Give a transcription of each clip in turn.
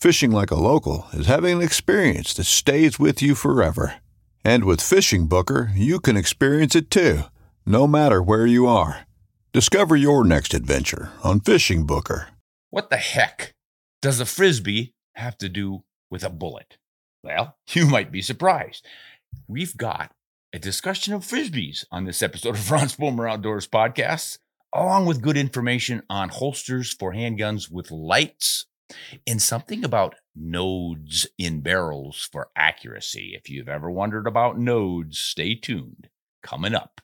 Fishing like a local is having an experience that stays with you forever. And with Fishing Booker, you can experience it too, no matter where you are. Discover your next adventure on Fishing Booker. What the heck does a Frisbee have to do with a bullet? Well, you might be surprised. We've got a discussion of Frisbees on this episode of Ron Spomer Outdoors Podcast, along with good information on holsters for handguns with lights, and something about nodes in barrels for accuracy. If you've ever wondered about nodes, stay tuned. Coming up.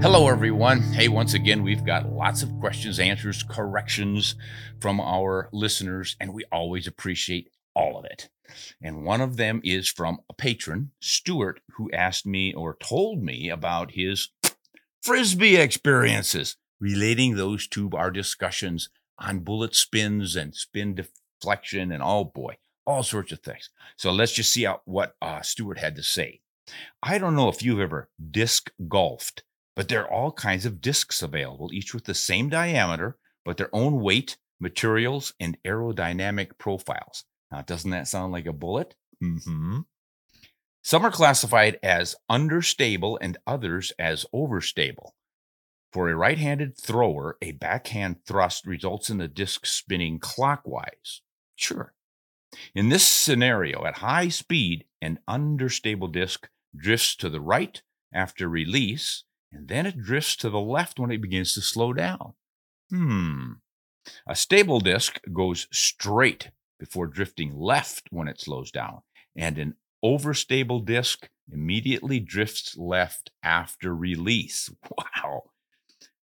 Hello, everyone. Hey, once again, we've got lots of questions, answers, corrections from our listeners, and we always appreciate all of it. And one of them is from a patron, Stuart, who asked me or told me about his Frisbee experiences, relating those to our discussions on bullet spins and spin deflection and, oh boy, all sorts of things. So let's just see what Stuart had to say. I don't know if you've ever disc golfed, but there are all kinds of discs available, each with the same diameter, but their own weight, materials, and aerodynamic profiles. Now, doesn't that sound like a bullet? Mm-hmm. Some are classified as understable and others as overstable. For a right-handed thrower, a backhand thrust results in the disc spinning clockwise. Sure. In this scenario, at high speed, an understable disc drifts to the right after release, and then it drifts to the left when it begins to slow down. A stable disc goes straight before drifting left when it slows down, and an overstable disc immediately drifts left after release. Wow.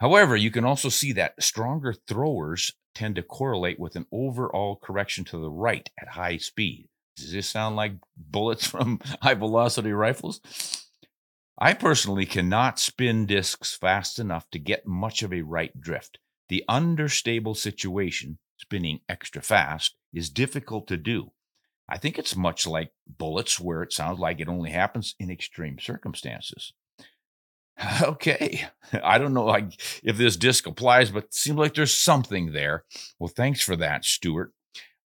However, you can also see that stronger throwers tend to correlate with an overall correction to the right at high speed. Does this sound like bullets from high-velocity rifles? I personally cannot spin discs fast enough to get much of a right drift. The understable situation, spinning extra fast, is difficult to do. I think it's much like bullets, where it sounds like it only happens in extreme circumstances. Okay, I don't know if this disc applies, but it seems like there's something there. Well, thanks for that, Stuart.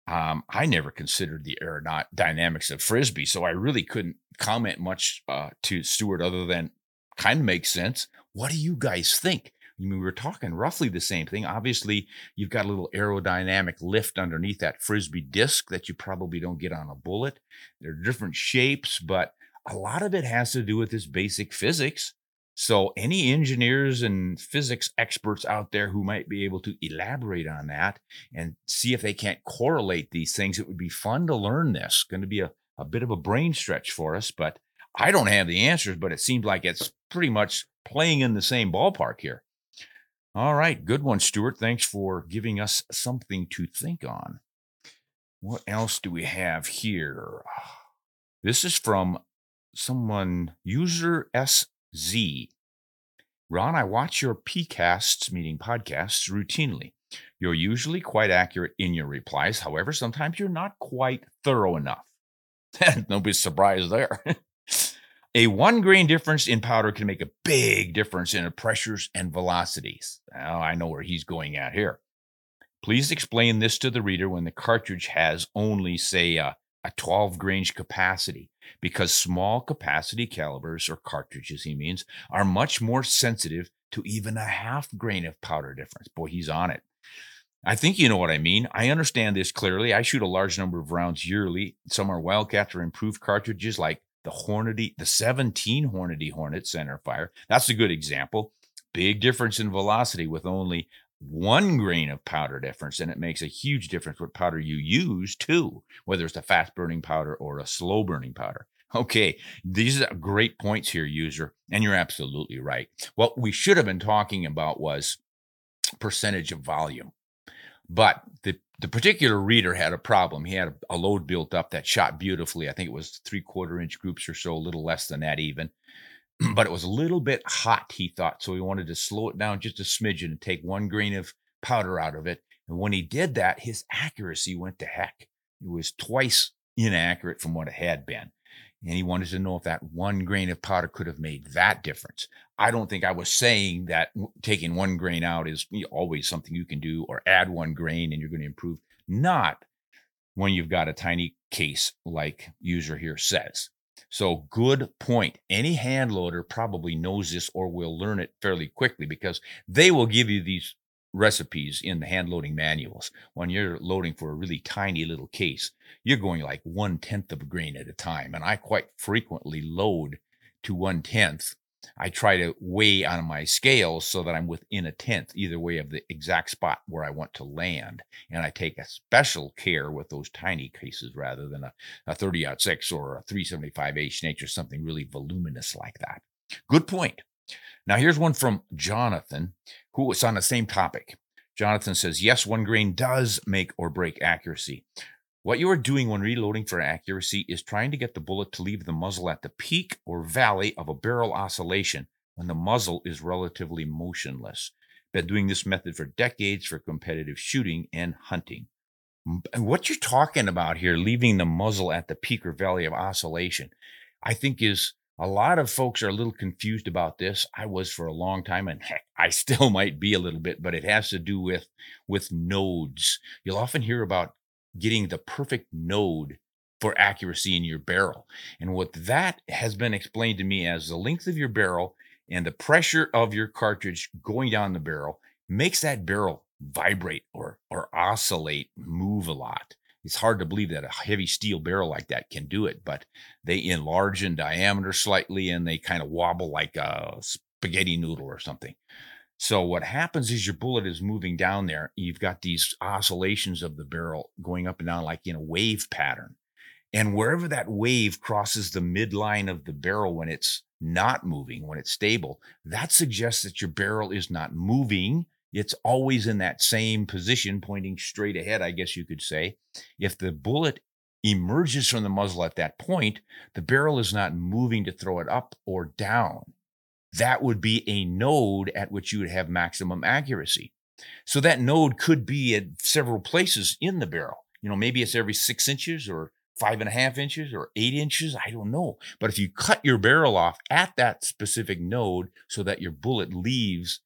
I never considered the aerodynamics of Frisbee, so I really couldn't comment much to Stuart other than kind of makes sense. What do you guys think? I mean, we were talking roughly the same thing. Obviously, you've got a little aerodynamic lift underneath that Frisbee disc that you probably don't get on a bullet. They're different shapes, but a lot of it has to do with this basic physics. So any engineers and physics experts out there who might be able to elaborate on that and see if they can't correlate these things, it would be fun to learn this. Going to be a bit of a brain stretch for us, but I don't have the answers, but it seems like it's pretty much playing in the same ballpark here. All right. Good one, Stuart. Thanks for giving us something to think on. What else do we have here? This is from someone, user SZ. Ron, I watch your PCasts, meaning podcasts, routinely. You're usually quite accurate in your replies. However, sometimes you're not quite thorough enough. Nobody's surprised there. A 1 grain difference in powder can make a big difference in the pressures and velocities. Now, I know where he's going at here. Please explain this to the reader when the cartridge has only, say, a 12 grain capacity, because small capacity calibers, or cartridges he means, are much more sensitive to even a half grain of powder difference. Boy, he's on it. I think you know what I mean. I understand this clearly. I shoot a large number of rounds yearly. Some are Wildcats or improved cartridges like the Hornady, the 17 Hornady Hornet center fire. That's a good example. Big difference in velocity with only 1 grain of powder difference, and it makes a huge difference what powder you use too, whether it's a fast burning powder or a slow burning powder. Okay, these are great points here, user, and you're absolutely right. What we should have been talking about was percentage of volume, but the particular reader had a problem. He had a load built up that shot beautifully. I think it was 3/4 inch groups or so, a little less than that even. But it was a little bit hot, he thought, so he wanted to slow it down just a smidgen and take 1 grain of powder out of it. And when he did that, his accuracy went to heck. It was twice inaccurate from what it had been. And he wanted to know if that 1 grain of powder could have made that difference. I don't think I was saying that taking 1 grain out is always something you can do, or add 1 grain and you're going to improve. Not when you've got a tiny case like user here says. So good point. Any hand loader probably knows this or will learn it fairly quickly, because they will give you these recipes in the hand loading manuals. When you're loading for a really tiny little case, you're going like 1/10 of a grain at a time. And I quite frequently load to 1/10. I try to weigh on my scales so that I'm within 1/10 either way of the exact spot where I want to land. And I take a special care with those tiny cases rather than a 30-06 or a 375H or something really voluminous like that. Good point. Now, here's one from Jonathan, who was on the same topic. Jonathan says, yes, 1 grain does make or break accuracy. What you are doing when reloading for accuracy is trying to get the bullet to leave the muzzle at the peak or valley of a barrel oscillation when the muzzle is relatively motionless. Been doing this method for decades for competitive shooting and hunting. What you're talking about here, leaving the muzzle at the peak or valley of oscillation, I think is a lot of folks are a little confused about this. I was for a long time, and heck, I still might be a little bit, but it has to do with nodes. You'll often hear about getting the perfect node for accuracy in your barrel. And what that has been explained to me as the length of your barrel and the pressure of your cartridge going down the barrel makes that barrel vibrate or oscillate, move a lot. It's hard to believe that a heavy steel barrel like that can do it, but they enlarge in diameter slightly and they kind of wobble like a spaghetti noodle or something. So what happens is your bullet is moving down there. You've got these oscillations of the barrel going up and down like in a wave pattern. And wherever that wave crosses the midline of the barrel when it's not moving, when it's stable, that suggests that your barrel is not moving. It's always in that same position, pointing straight ahead, I guess you could say. If the bullet emerges from the muzzle at that point, the barrel is not moving to throw it up or down. That would be a node at which you would have maximum accuracy. So that node could be at several places in the barrel. You know, maybe it's every 6 inches or 5.5 inches or 8 inches. I don't know. But if you cut your barrel off at that specific node so that your bullet leaves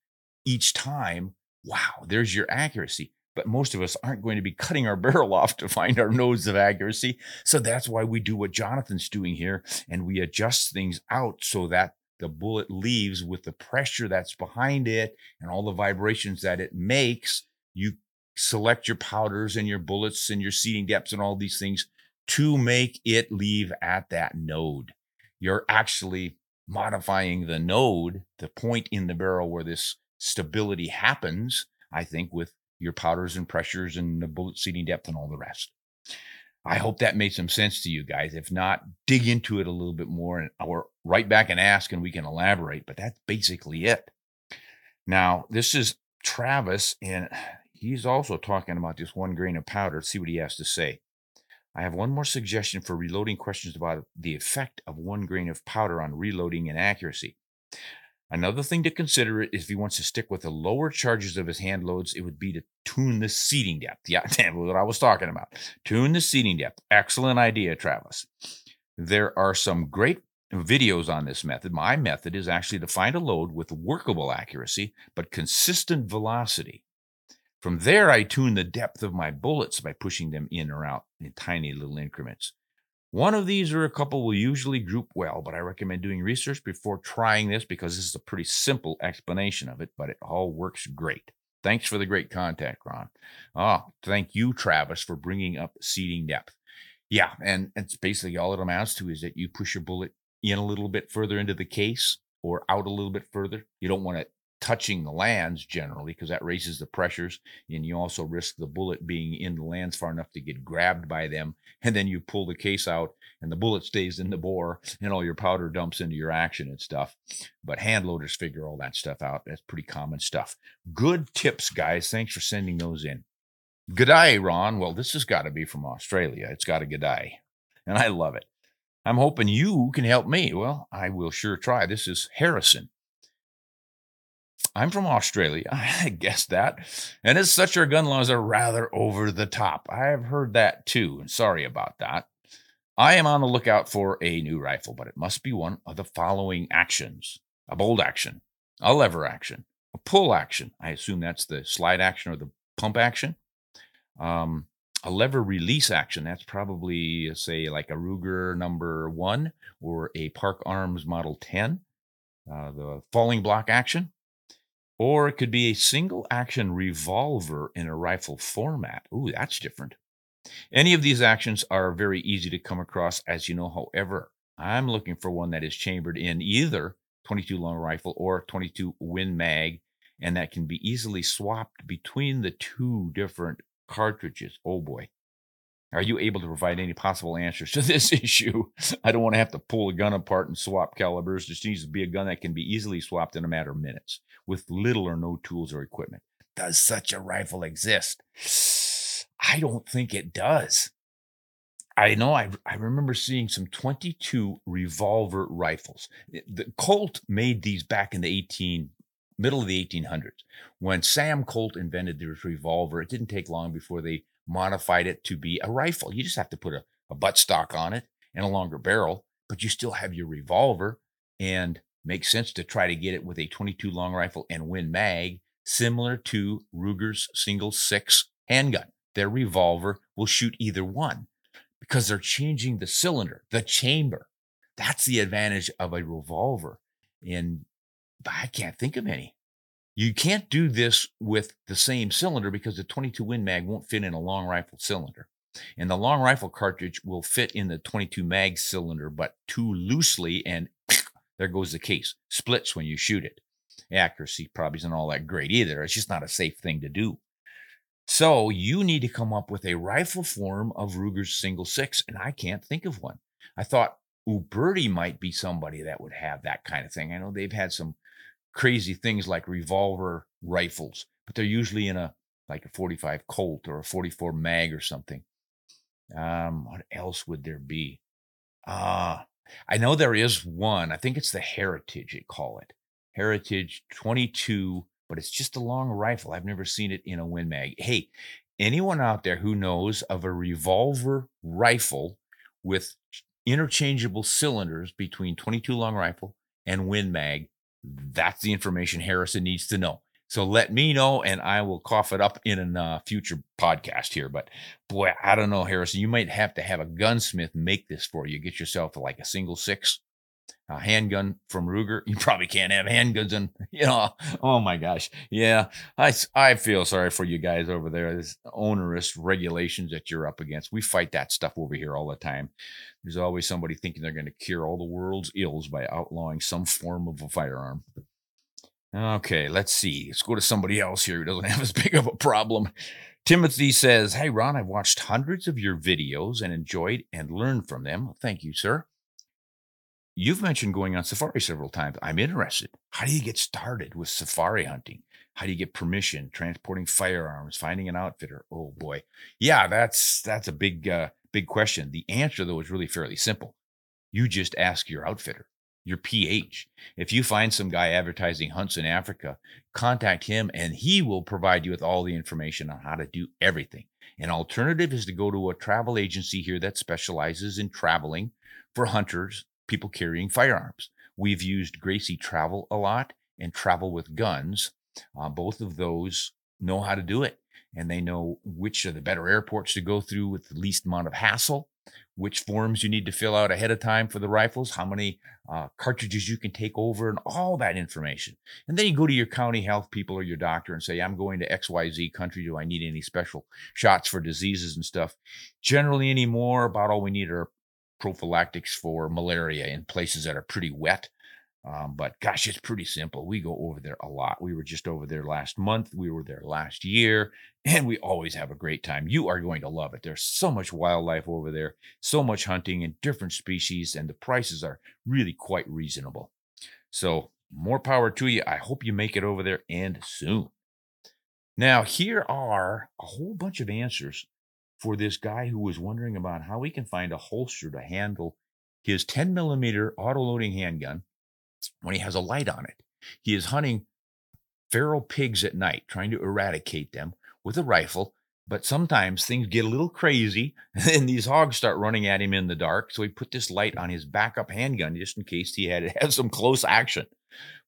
each time, wow, there's your accuracy. But most of us aren't going to be cutting our barrel off to find our nodes of accuracy. So that's why we do what Jonathan's doing here, and we adjust things out so that the bullet leaves with the pressure that's behind it and all the vibrations that it makes. You select your powders and your bullets and your seating depths and all these things to make it leave at that node. You're actually modifying the node, the point in the barrel where this stability happens, I think, with your powders and pressures and the bullet seating depth and all the rest. I hope that made some sense to you guys. If not, dig into it a little bit more and or write back and ask, and we can elaborate, but that's basically it. Now, this is Travis, and he's also talking about this 1 grain of powder. Let's see what he has to say. I have one more suggestion for reloading questions about the effect of 1 grain of powder on reloading and accuracy. Another thing to consider is if he wants to stick with the lower charges of his hand loads, it would be to tune the seating depth. Yeah, that's what I was talking about. Tune the seating depth. Excellent idea, Travis. There are some great videos on this method. My method is actually to find a load with workable accuracy, but consistent velocity. From there, I tune the depth of my bullets by pushing them in or out in tiny little increments. One of these or a couple will usually group well, but I recommend doing research before trying this because this is a pretty simple explanation of it, but it all works great. Thanks for the great contact, Ron. Oh, thank you, Travis, for bringing up seating depth. Yeah, and it's basically all it amounts to is that you push your bullet in a little bit further into the case or out a little bit further. You don't want it touching the lands generally because that raises the pressures, and you also risk the bullet being in the lands far enough to get grabbed by them, and then you pull the case out and the bullet stays in the bore and all your powder dumps into your action and stuff. But hand loaders figure all that stuff out. That's pretty common stuff. Good tips, guys. Thanks for sending those in. G'day, Ron. Well, this has got to be from Australia. It's got a g'day, and I love it. I'm hoping you can help me. Well, I will sure try. This is Harrison. I'm from Australia, I guess that, and as such, our gun laws are rather over the top. I've heard that too, and sorry about that. I am on the lookout for a new rifle, but it must be one of the following actions. A bolt action, a lever action, a pull action. I assume that's the slide action or the pump action. A lever release action. That's probably, say, like a Ruger number 1 or a Park Arms Model 10. The falling block action. Or it could be a single-action revolver in a rifle format. Ooh, that's different. Any of these actions are very easy to come across, as you know. However, I'm looking for one that is chambered in either .22 long rifle or .22 Win Mag, and that can be easily swapped between the two different cartridges. Oh, boy. Are you able to provide any possible answers to this issue? I don't want to have to pull a gun apart and swap calibers. This needs to be a gun that can be easily swapped in a matter of minutes with little or no tools or equipment. Does such a rifle exist? I don't think it does. I know I remember seeing some .22 revolver rifles. The Colt made these back in the middle of the 1800s. When Sam Colt invented the revolver, it didn't take long before they modified it to be a rifle. You just have to put a buttstock on it and a longer barrel, but you still have your revolver, and makes sense to try to get it with a .22 long rifle and Win Mag, similar to Ruger's Single Six handgun. Their revolver will shoot either one because they're changing the cylinder, the chamber. That's the advantage of a revolver, and I can't think of any. You can't do this with the same cylinder because the .22 Win Mag won't fit in a long rifle cylinder. And the long rifle cartridge will fit in the .22 Mag cylinder, but too loosely, and there goes the case. Splits when you shoot it. Accuracy probably isn't all that great either. It's just not a safe thing to do. So you need to come up with a rifle form of Ruger's Single Six, and I can't think of one. I thought Uberti might be somebody that would have that kind of thing. I know they've had some crazy things like revolver rifles, but they're usually in a 45 Colt or a 44 Mag or something. What else would there be? I know there is one. I think it's the Heritage, they call it. Heritage 22, but it's just a long rifle. I've never seen it in a Win Mag. Hey, anyone out there who knows of a revolver rifle with interchangeable cylinders between .22 long rifle and Win Mag, that's the information Harrison needs to know. So let me know, and I will cough it up in a future podcast here. But boy, I don't know, Harrison, you might have to have a gunsmith make this for you. Get yourself like a Single Six, a handgun from Ruger. You probably can't have handguns, and oh my gosh. Yeah, I feel sorry for you guys over there. There's onerous regulations that you're up against. We fight that stuff over here all the time. There's always somebody thinking they're going to cure all the world's ills by outlawing some form of a firearm. Okay, let's see. Let's go to somebody else here who doesn't have as big of a problem. Timothy says, hey, Ron, I've watched hundreds of your videos and enjoyed and learned from them. Thank you, sir. You've mentioned going on safari several times. I'm interested. How do you get started with safari hunting? How do you get permission, transporting firearms, finding an outfitter? Oh, boy. Yeah, that's a big question. The answer, though, is really fairly simple. You just ask your outfitter. your PH. If you find some guy advertising hunts in Africa, contact him and he will provide you with all the information on how to do everything. An alternative is to go to a travel agency here that specializes in traveling for hunters, people carrying firearms. We've used Gracie Travel a lot and Travel with Guns. Both of those know how to do it, and they know which are the better airports to go through with the least amount of hassle, which forms you need to fill out ahead of time for the rifles, how many cartridges you can take over, and all that information. And then you go to your county health people or your doctor and say, I'm going to XYZ country. Do I need any special shots for diseases and stuff? Generally anymore, about all we need are prophylactics for malaria in places that are pretty wet. But gosh, it's pretty simple. We go over there a lot. We were just over there last month. We were there last year, and we always have a great time. You are going to love it. There's so much wildlife over there, so much hunting and different species, and the prices are really quite reasonable. So more power to you. I hope you make it over there and soon. Now, here are a whole bunch of answers for this guy who was wondering about how he can find a holster to handle his 10 millimeter auto-loading handgun when he has a light on it. He is hunting feral pigs at night, trying to eradicate them with a rifle, but sometimes things get a little crazy and these hogs start running at him in the dark. So he put this light on his backup handgun just in case he had to have some close action,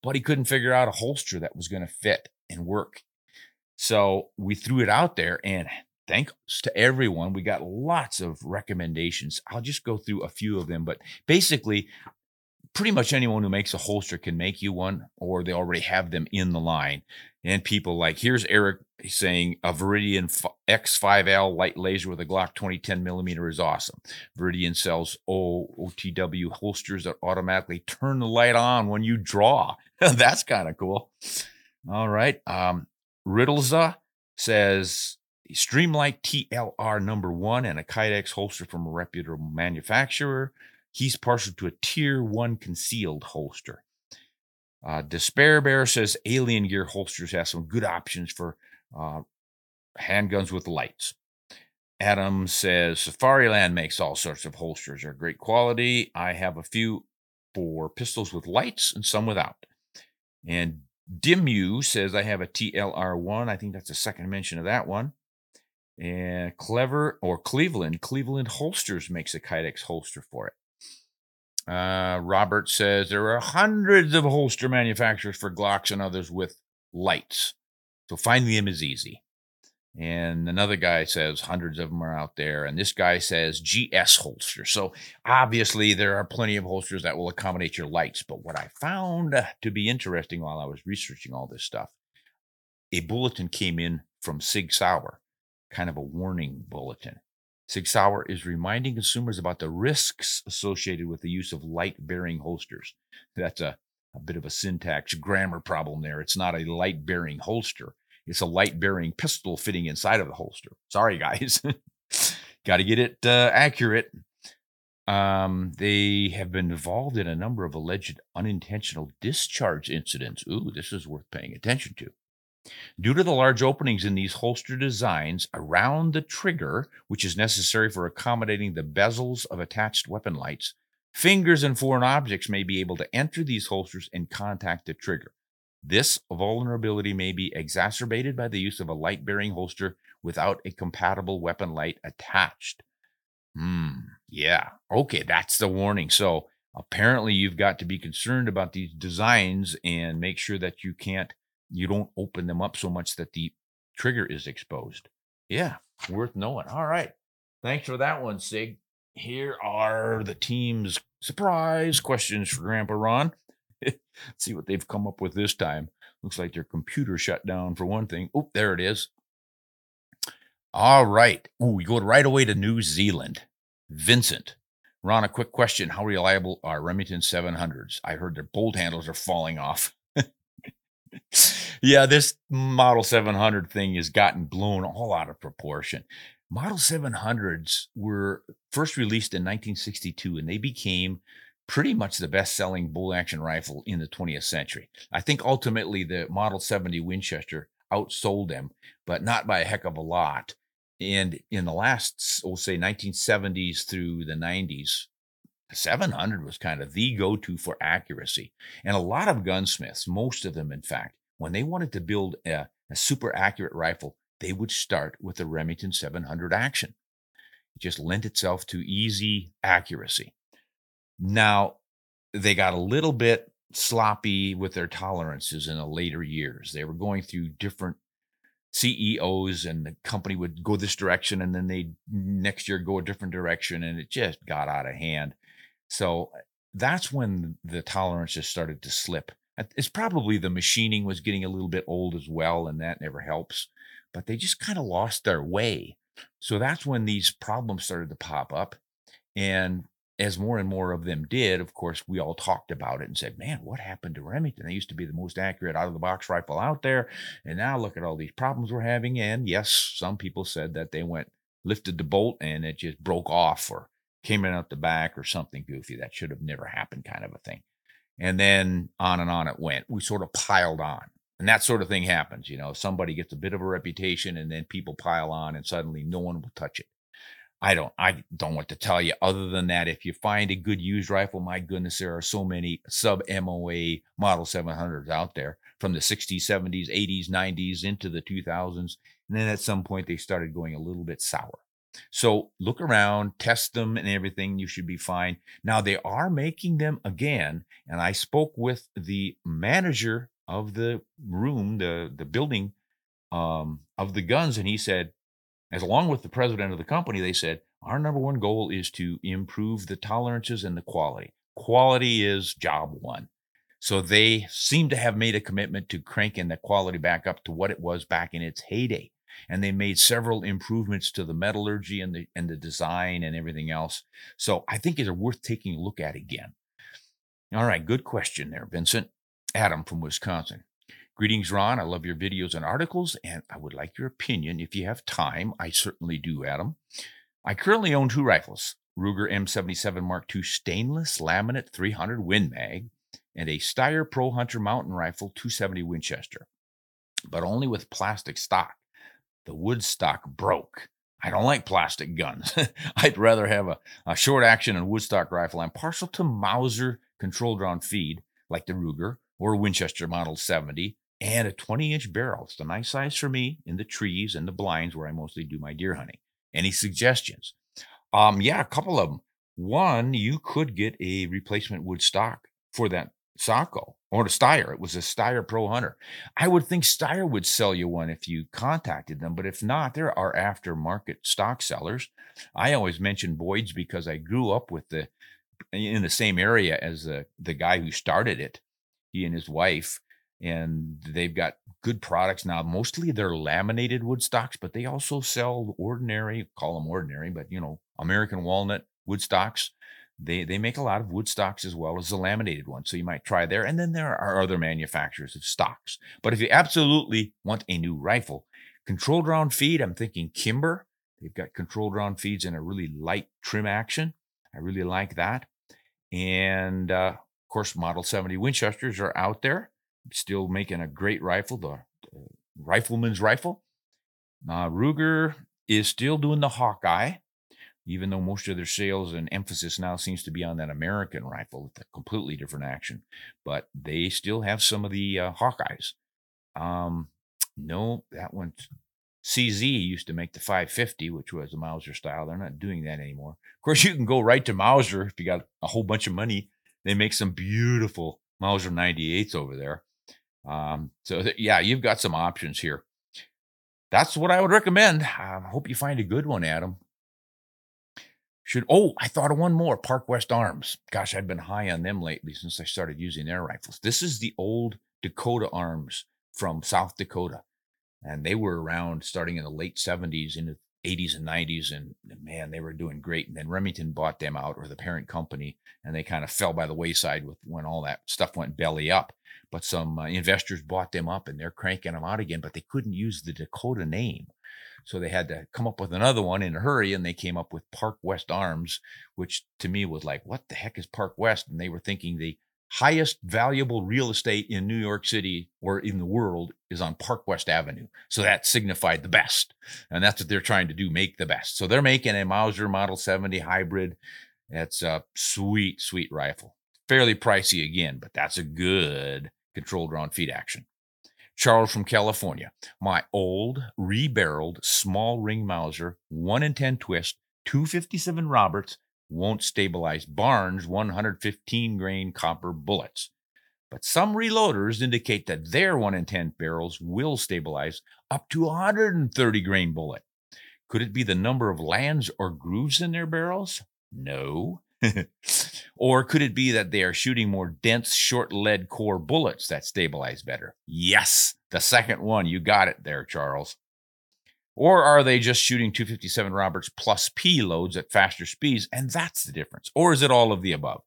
but he couldn't figure out a holster that was going to fit and work. So we threw it out there, and thanks to everyone, we got lots of recommendations. I'll just go through a few of them, but basically, pretty much anyone who makes a holster can make you one, or they already have them in the line. And people like, here's Eric saying a Veridian X5L light laser with a Glock 20 10 millimeter is awesome. Veridian sells OTW holsters that automatically turn the light on when you draw. That's kind of cool. All right. Riddleza says Streamlight TLR number one and a Kydex holster from a reputable manufacturer. He's partial to a tier one concealed holster. Despair Bear says Alien Gear holsters have some good options for handguns with lights. Adam says Safariland makes all sorts of holsters. They're great quality. I have a few for pistols with lights and some without. And Dimu says I have a TLR1. I think that's the second mention of that one. And Cleveland Holsters makes a Kydex holster for it. Robert says there are hundreds of holster manufacturers for Glocks and others with lights, so finding them is easy. And another guy says hundreds of them are out there. And this guy says GS holster. So obviously there are plenty of holsters that will accommodate your lights. But what I found to be interesting while I was researching all this stuff, a bulletin came in from Sig Sauer, kind of a warning bulletin. Sig Sauer is reminding consumers about the risks associated with the use of light-bearing holsters. That's a bit of a syntax grammar problem there. It's not a light-bearing holster. It's a light-bearing pistol fitting inside of the holster. Sorry, guys. Got to get it accurate. They have been involved in a number of alleged unintentional discharge incidents. Ooh, this is worth paying attention to. Due to the large openings in these holster designs around the trigger, which is necessary for accommodating the bezels of attached weapon lights, fingers and foreign objects may be able to enter these holsters and contact the trigger. This vulnerability may be exacerbated by the use of a light-bearing holster without a compatible weapon light attached. Yeah, okay, that's the warning. So apparently you've got to be concerned about these designs and make sure that you don't open them up so much that the trigger is exposed. Yeah, worth knowing. All right. Thanks for that one, Sig. Here are the team's surprise questions for Grandpa Ron. Let's see what they've come up with this time. Looks like their computer shut down for one thing. Oh, there it is. All right. Oh, we go right away to New Zealand. Vincent. Ron, a quick question. How reliable are Remington 700s? I heard their bolt handles are falling off. Yeah, this Model 700 thing has gotten blown all out of proportion. Model 700s were first released in 1962, and they became pretty much the best-selling bolt-action rifle in the 20th century. I think ultimately the Model 70 Winchester outsold them, but not by a heck of a lot. And in the last, we'll say, 1970s through the 90s, 700 was kind of the go-to for accuracy. And a lot of gunsmiths, most of them, in fact, when they wanted to build a super accurate rifle, they would start with the Remington 700 action. It just lent itself to easy accuracy. Now, they got a little bit sloppy with their tolerances in the later years. They were going through different CEOs, and the company would go this direction, and then they'd next year go a different direction, and it just got out of hand. So that's when the tolerances started to slip. It's probably the machining was getting a little bit old as well, and that never helps, but they just kind of lost their way. So that's when these problems started to pop up. And as more and more of them did, of course, we all talked about it and said, man, what happened to Remington? They used to be the most accurate out-of-the-box rifle out there. And now look at all these problems we're having. And yes, some people said that they lifted the bolt and it just broke off or came in out the back or something goofy. That should have never happened kind of a thing. And then on and on it went. We sort of piled on. And that sort of thing happens. You know, somebody gets a bit of a reputation and then people pile on and suddenly no one will touch it. I don't want to tell you other than that, if you find a good used rifle, my goodness, there are so many sub-MOA Model 700s out there from the 60s, 70s, 80s, 90s into the 2000s. And then at some point, they started going a little bit sour. So look around, test them and everything. You should be fine. Now, they are making them again. And I spoke with the manager of the room, the building of the guns, and he said, as along with the president of the company, they said, our number one goal is to improve the tolerances and the quality. Quality is job one. So they seem to have made a commitment to cranking the quality back up to what it was back in its heyday. And they made several improvements to the metallurgy and the design and everything else. So I think it's worth taking a look at again. All right, good question there, Vincent. Adam from Wisconsin. Greetings, Ron. I love your videos and articles, and I would like your opinion if you have time. I certainly do, Adam. I currently own two rifles, Ruger M77 Mark II stainless laminate 300 Win Mag, and a Steyr Pro Hunter Mountain Rifle 270 Winchester, but only with plastic stock. The wood stock broke. I don't like plastic guns. I'd rather have a short action and wood stock rifle. I'm partial to Mauser controlled round feed, like the Ruger or Winchester Model 70. And a 20-inch barrel. It's a nice size for me in the trees and the blinds where I mostly do my deer hunting. Any suggestions? Yeah, a couple of them. One, you could get a replacement wood stock for that Socko or the Steyr. It was a Steyr Pro Hunter. I would think Steyr would sell you one if you contacted them, but if not, there are aftermarket stock sellers. I always mention Boyd's because I grew up with in the same area as the guy who started it, he and his wife. And they've got good products now. Mostly they're laminated wood stocks, but they also sell ordinary, call them ordinary, but you know, American walnut wood stocks. They make a lot of wood stocks as well as the laminated ones. So you might try there. And then there are other manufacturers of stocks. But if you absolutely want a new rifle, controlled round feed, I'm thinking Kimber. They've got controlled round feeds in a really light trim action. I really like that. And of course, Model 70 Winchesters are out there. Still making a great rifle, the rifleman's rifle. Ruger is still doing the Hawkeye, even though most of their sales and emphasis now seems to be on that American rifle with a completely different action. But they still have some of the Hawkeyes. No, that one, SZ used to make the 550, which was the Mauser style. They're not doing that anymore. Of course, you can go right to Mauser if you got a whole bunch of money. They make some beautiful Mauser 98s over there. So you've got some options here. That's what I would recommend. I hope you find a good one, Adam. I thought of one more, Park West Arms. Gosh, I've been high on them lately since I started using their rifles. This is the old Dakota Arms from South Dakota. And they were around starting in the late 70s into 80s and 90s, and man, they were doing great. And then Remington bought them out, or the parent company, and they kind of fell by the wayside with when all that stuff went belly up. But some investors bought them up, and they're cranking them out again, but they couldn't use the Dakota name. So they had to come up with another one in a hurry, and they came up with Park West Arms, which to me was like, what the heck is Park West? And they were thinking the highest valuable real estate in New York City or in the world is on Park West Avenue. So that signified the best. And that's what they're trying to do, make the best. So they're making a Mauser Model 70 hybrid. That's a sweet, sweet rifle. Fairly pricey again, but that's a good controlled round feed action. Charles from California. My old rebarreled small ring Mauser 1-in-10 twist 257 Roberts won't stabilize Barnes 115 grain copper bullets, but some reloaders indicate that their 1-in-10 barrels will stabilize up to 130 grain bullet. Could it be the number of lands or grooves in their barrels? No. Or could it be that they are shooting more dense, short lead core bullets that stabilize better? Yes, the second one. You got it there, Charles. Or are they just shooting 257 Roberts plus P loads at faster speeds, and that's the difference? Or is it all of the above?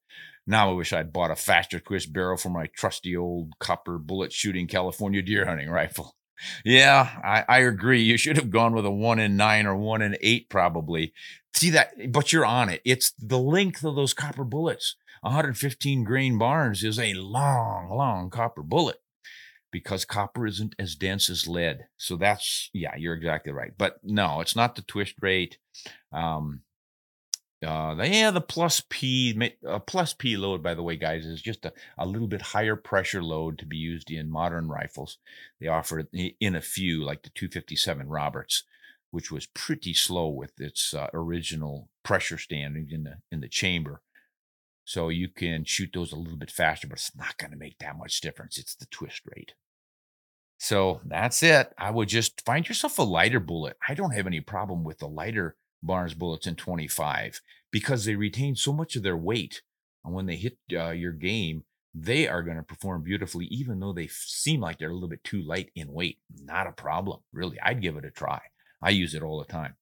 Now I wish I'd bought a faster twist barrel for my trusty old copper bullet shooting California deer hunting rifle. Yeah, I agree. You should have gone with a 1-in-9 or 1-in-8 probably. See that, but you're on it. It's the length of those copper bullets. 115 grain Barnes is a long, long copper bullet because copper isn't as dense as lead. So that's, yeah, you're exactly right. But no, it's not the twist rate. The plus P load, by the way, guys, is just a little bit higher pressure load to be used in modern rifles. They offer it in a few, like the 257 Roberts, which was pretty slow with its original pressure standing in the chamber. So you can shoot those a little bit faster, but it's not going to make that much difference. It's the twist rate. So that's it. I would just find yourself a lighter bullet. I don't have any problem with the lighter Barnes bullets in 25 because they retain so much of their weight, and when they hit your game, they are going to perform beautifully, even though they seem like they're a little bit too light in weight. Not a problem, really. I'd give it a try. I use it all the time.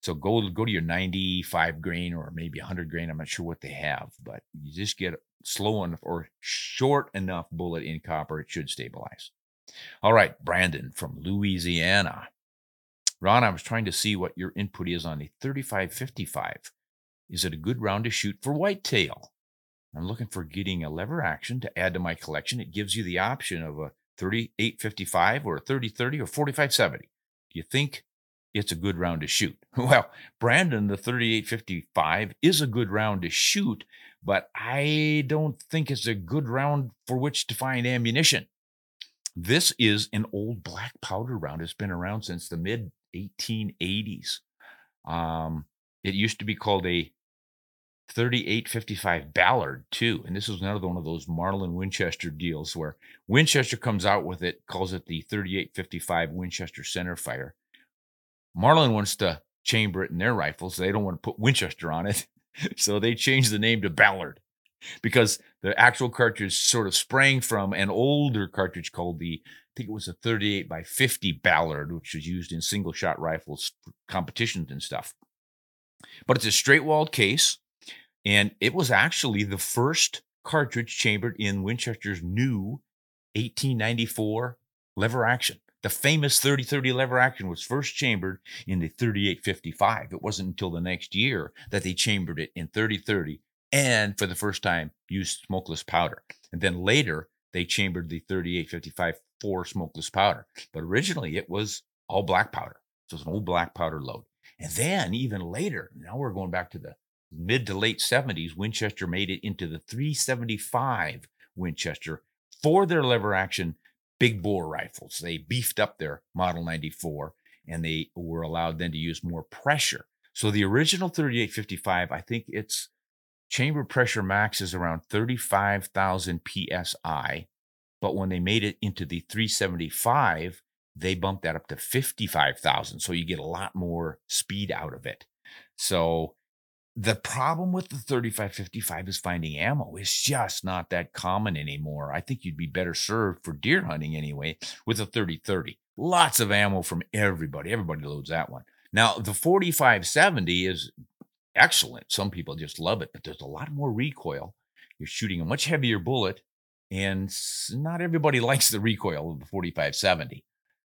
So go to your 95 grain or maybe 100 grain. I'm not sure what they have, but you just get slow enough or short enough bullet in copper, it should stabilize. All right, Brandon from Louisiana. Ron, I was trying to see what your input is on the 35-55. Is it a good round to shoot for whitetail? I'm looking for getting a lever action to add to my collection. It gives you the option of a 38-55 or a 30-30 or 45-70. Do you think it's a good round to shoot? Well, Brandon, the 38-55 is a good round to shoot, but I don't think it's a good round for which to find ammunition. This is an old black powder round. It's been around since the mid 1880s. It used to be called a 38-55 Ballard too, and this is another one of those Marlin Winchester deals where Winchester comes out with it, calls it the 38-55 Winchester Centerfire. Marlin wants to chamber it in their rifles. They don't want to put Winchester on it, so they changed the name to Ballard because the actual cartridge sort of sprang from an older cartridge called the, I think it was a 38-50 Ballard, which was used in single shot rifles competitions and stuff. But it's a straight walled case, and it was actually the first cartridge chambered in Winchester's new 1894 lever action. The famous 30-30 lever action was first chambered in the 38-55. It wasn't until the next year that they chambered it in 30-30. And for the first time, used smokeless powder. And then later, they chambered the 38-55 for smokeless powder. But originally, it was all black powder. So it's an old black powder load. And then even later, now we're going back to the mid to late 70s, Winchester made it into the 375 Winchester for their lever action big bore rifles. They beefed up their Model 94, and they were allowed then to use more pressure. So the original 38-55, I think it's chamber pressure max is around 35,000 PSI, but when they made it into the 375, they bumped that up to 55,000. So you get a lot more speed out of it. So the problem with the 35-55 is finding ammo. It's just not that common anymore. I think you'd be better served for deer hunting anyway with a 30-30. Lots of ammo from everybody. Everybody loads that one. Now, the 45-70 is excellent. Some people just love it, but there's a lot more recoil. You're shooting a much heavier bullet, and not everybody likes the recoil of the 45-70.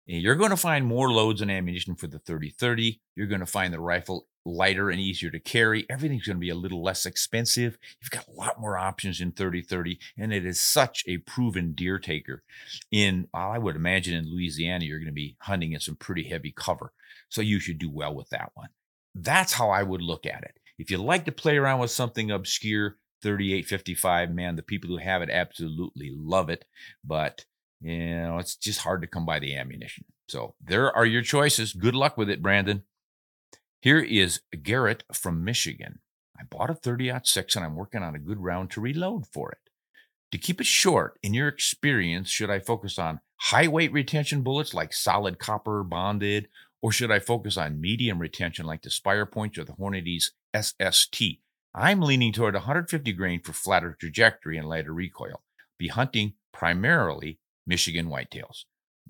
You're going to find more loads and ammunition for the 30-30. You're going to find the rifle lighter and easier to carry. Everything's going to be a little less expensive. You've got a lot more options in 30-30, and it is such a proven deer taker. I would imagine in Louisiana, you're going to be hunting in some pretty heavy cover, so you should do well with that one. That's how I would look at it. If you like to play around with something obscure, 3855, man, the people who have it absolutely love it. But, you know, it's just hard to come by the ammunition. So there are your choices. Good luck with it, Brandon. Here is Garrett from Michigan. I bought a 30-06 and I'm working on a good round to reload for it. To keep it short, in your experience, should I focus on high weight retention bullets like solid copper bonded, or should I focus on medium retention like the Spire Points or the Hornady's SST? I'm leaning toward 150 grain for flatter trajectory and lighter recoil. Be hunting primarily Michigan whitetails.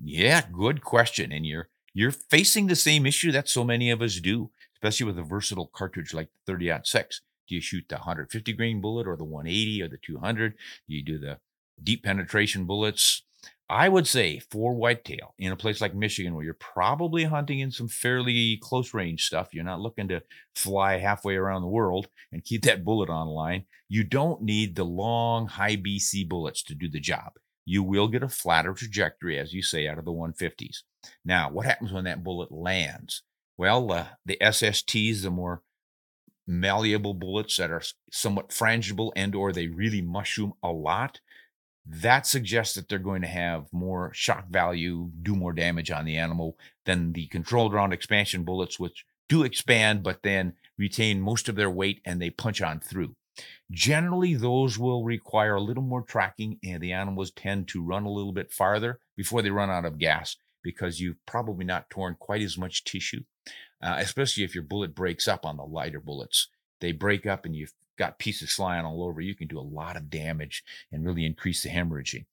Yeah, good question. And you're facing the same issue that so many of us do, especially with a versatile cartridge like the 30-06. Do you shoot the 150 grain bullet or the 180 or the 200? Do you do the deep penetration bullets? I would say for whitetail in a place like Michigan, where you're probably hunting in some fairly close range stuff, you're not looking to fly halfway around the world and keep that bullet online. You don't need the long high BC bullets to do the job. You will get a flatter trajectory, as you say, out of the 150s. Now, what happens when that bullet lands? Well, the SSTs, the more malleable bullets that are somewhat frangible and or they really mushroom a lot, that suggests that they're going to have more shock value, do more damage on the animal than the controlled round expansion bullets, which do expand but then retain most of their weight and they punch on through. Generally, those will require a little more tracking and the animals tend to run a little bit farther before they run out of gas because you've probably not torn quite as much tissue, especially if your bullet breaks up on the lighter bullets. They break up and you've got pieces flying all over. You can do a lot of damage and really increase the hemorrhaging.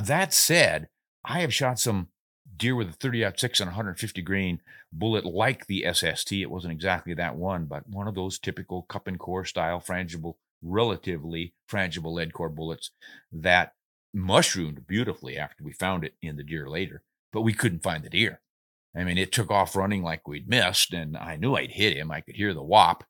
That said, I have shot some deer with a 30-06 and 150 grain bullet like the SST. It wasn't exactly that one, but one of those typical cup and core style frangible, relatively frangible lead core bullets that mushroomed beautifully after we found it in the deer later, but we couldn't find the deer. I mean, it took off running like we'd missed, and I knew I'd hit him. I could hear the whop.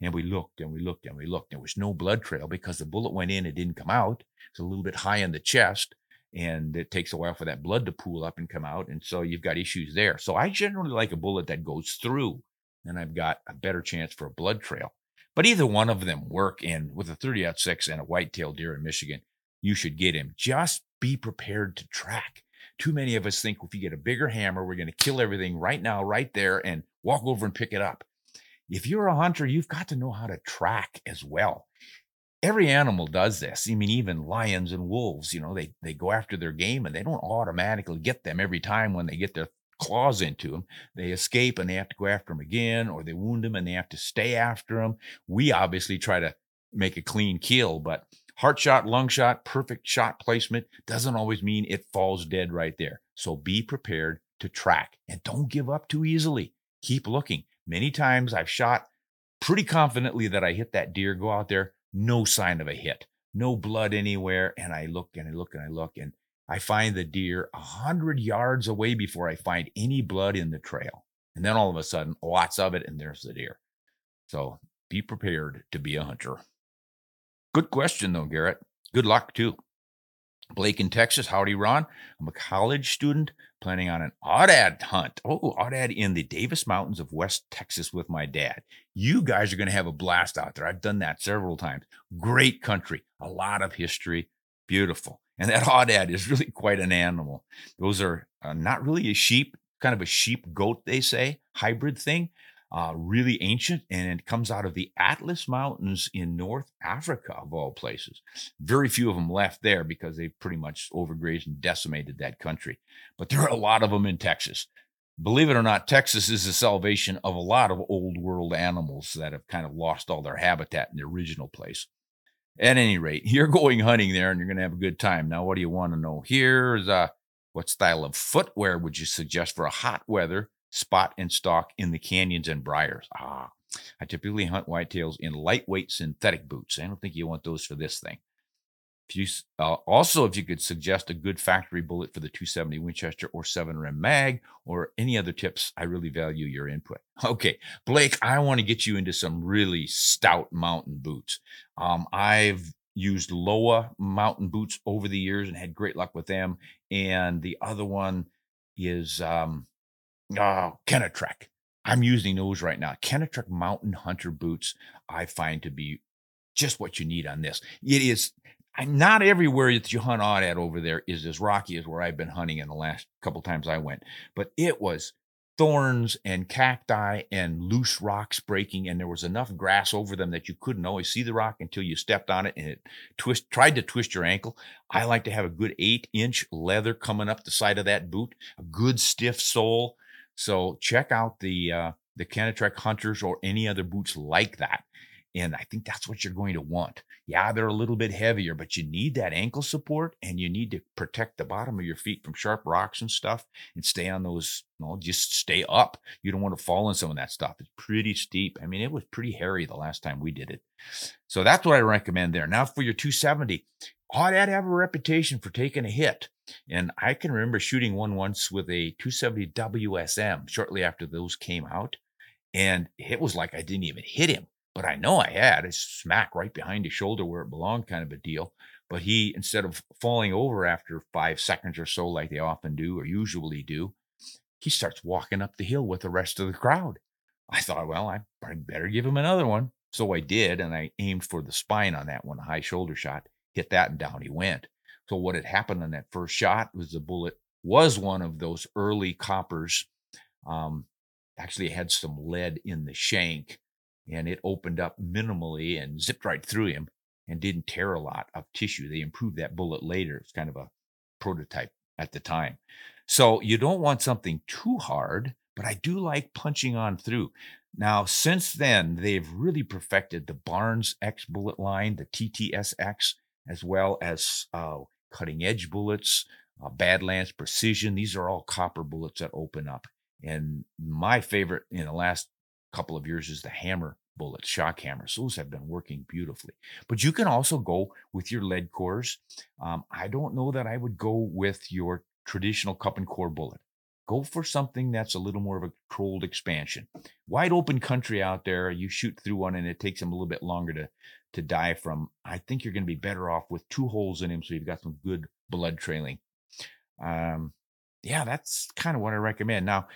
And we looked and we looked and we looked. There was no blood trail because the bullet went in. It didn't come out. It's a little bit high in the chest and it takes a while for that blood to pool up and come out. And so you've got issues there. So I generally like a bullet that goes through and I've got a better chance for a blood trail. But either one of them work. And with a 30-06 and a whitetail deer in Michigan, you should get him. Just be prepared to track. Too many of us think if you get a bigger hammer, we're going to kill everything right now, right there, and walk over and pick it up. If you're a hunter, you've got to know how to track as well. Every animal does this. I mean, even lions and wolves, you know, they go after their game and they don't automatically get them every time when they get their claws into them. They escape and they have to go after them again, or they wound them and they have to stay after them. We obviously try to make a clean kill, but heart shot, lung shot, perfect shot placement doesn't always mean it falls dead right there. So be prepared to track and don't give up too easily. Keep looking. Many times I've shot pretty confidently that I hit that deer, go out there, no sign of a hit, no blood anywhere. And I look and I look and I look and I find the deer 100 yards away before I find any blood in the trail. And then all of a sudden, lots of it, and there's the deer. So be prepared to be a hunter. Good question though, Garrett. Good luck too. Blake in Texas. Howdy, Ron. I'm a college student planning on an Audad hunt. Oh, Audad in the Davis Mountains of West Texas with my dad. You guys are going to have a blast out there. I've done that several times. Great country, a lot of history, beautiful. And that Audad is really quite an animal. Those are not really a sheep, kind of a sheep goat, they say, hybrid thing, really ancient. And it comes out of the Atlas Mountains in North Africa, of all places. Very few of them left there because they pretty much overgrazed and decimated that country. But there are a lot of them in Texas. Believe it or not, Texas is the salvation of a lot of old world animals that have kind of lost all their habitat in the original place. At any rate, you're going hunting there and you're going to have a good time. Now, what do you want to know? Here's what style of footwear would you suggest for a hot weather spot and stalk in the canyons and briars? I typically hunt whitetails in lightweight synthetic boots. I don't think you want those for this thing. If you, also, if you could suggest a good factory bullet for the 270 Winchester or 7-Rim Mag or any other tips, I really value your input. Okay, Blake, I want to get you into some really stout mountain boots. I've used Loa mountain boots over the years and had great luck with them. And the other one is Kenetrek. I'm using those right now. Kenetrek Mountain Hunter boots, I find to be just what you need on this. It is not everywhere that you hunt Audad over there is as rocky as where I've been hunting in the last couple times I went, but it was thorns and cacti and loose rocks breaking, and there was enough grass over them that you couldn't always see the rock until you stepped on it, and it tried to twist your ankle. I like to have a good 8-inch leather coming up the side of that boot, a good stiff sole. So check out the Kenetrek Hunters or any other boots like that, and I think that's what you're going to want. Yeah, they're a little bit heavier, but you need that ankle support, and you need to protect the bottom of your feet from sharp rocks and stuff, and stay on those, just stay up. You don't want to fall in some of that stuff. It's pretty steep. I mean, it was pretty hairy the last time we did it. So that's what I recommend there. Now for your 270, Audad have a reputation for taking a hit. And I can remember shooting one once with a 270 WSM shortly after those came out. And it was like I didn't even hit him. But I know I had a smack right behind his shoulder where it belonged, kind of a deal. But he, instead of falling over after 5 seconds or so, like they often do or usually do, he starts walking up the hill with the rest of the crowd. I thought, well, I better give him another one. So I did, and I aimed for the spine on that one, a high shoulder shot, hit that, and down he went. So what had happened on that first shot was the bullet was one of those early coppers. Actually, it had some lead in the shank. And it opened up minimally and zipped right through him and didn't tear a lot of tissue. They improved that bullet later. It's kind of a prototype at the time. So you don't want something too hard, but I do like punching on through. Now, since then, they've really perfected the Barnes X bullet line, the TTSX, as well as cutting edge bullets, Badlands Precision. These are all copper bullets that open up. And my favorite in the last couple of years is the hammer bullets, shock hammers. Those have been working beautifully. But you can also go with your lead cores. I don't know that I would go with your traditional cup and core bullet. Go for something that's a little more of a controlled expansion. Wide open country out there, you shoot through one and it takes him a little bit longer to die from. I think you're going to be better off with two holes in him so you've got some good blood trailing. Yeah, that's kind of what I recommend. Now,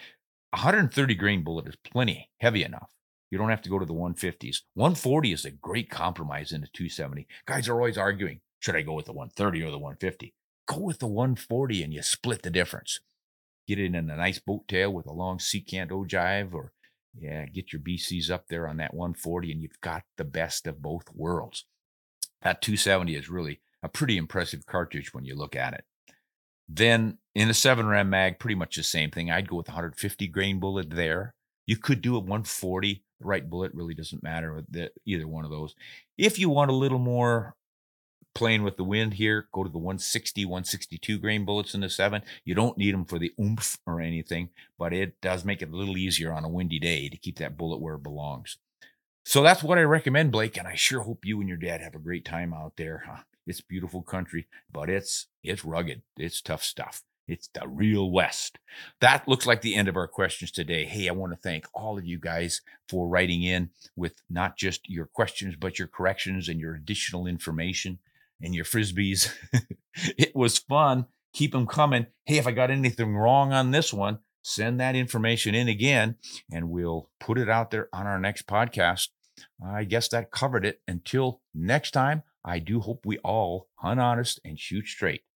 130 grain bullet is plenty heavy enough. You don't have to go to the 150s. 140 is a great compromise in the 270. Guys are always arguing, should I go with the 130 or the 150? Go with the 140 and you split the difference. Get it in a nice boat tail with a long secant ogive, or get your BCs up there on that 140, and you've got the best of both worlds. That 270 is really a pretty impressive cartridge when you look at it. Then in a 7-ram mag, pretty much the same thing. I'd go with 150 grain bullet there. You could do a 140. The right bullet really doesn't matter with either one of those. If you want a little more playing with the wind here, go to the 160, 162 grain bullets in the 7. You don't need them for the oomph or anything, but it does make it a little easier on a windy day to keep that bullet where it belongs. So that's what I recommend, Blake, and I sure hope you and your dad have a great time out there. It's beautiful country, but it's rugged. It's tough stuff. It's the real West. That looks like the end of our questions today. Hey, I want to thank all of you guys for writing in with not just your questions, but your corrections and your additional information and your frisbees. It was fun. Keep them coming. Hey, if I got anything wrong on this one, send that information in again, and we'll put it out there on our next podcast. I guess that covered it. Until next time, I do hope we all hunt honest and shoot straight.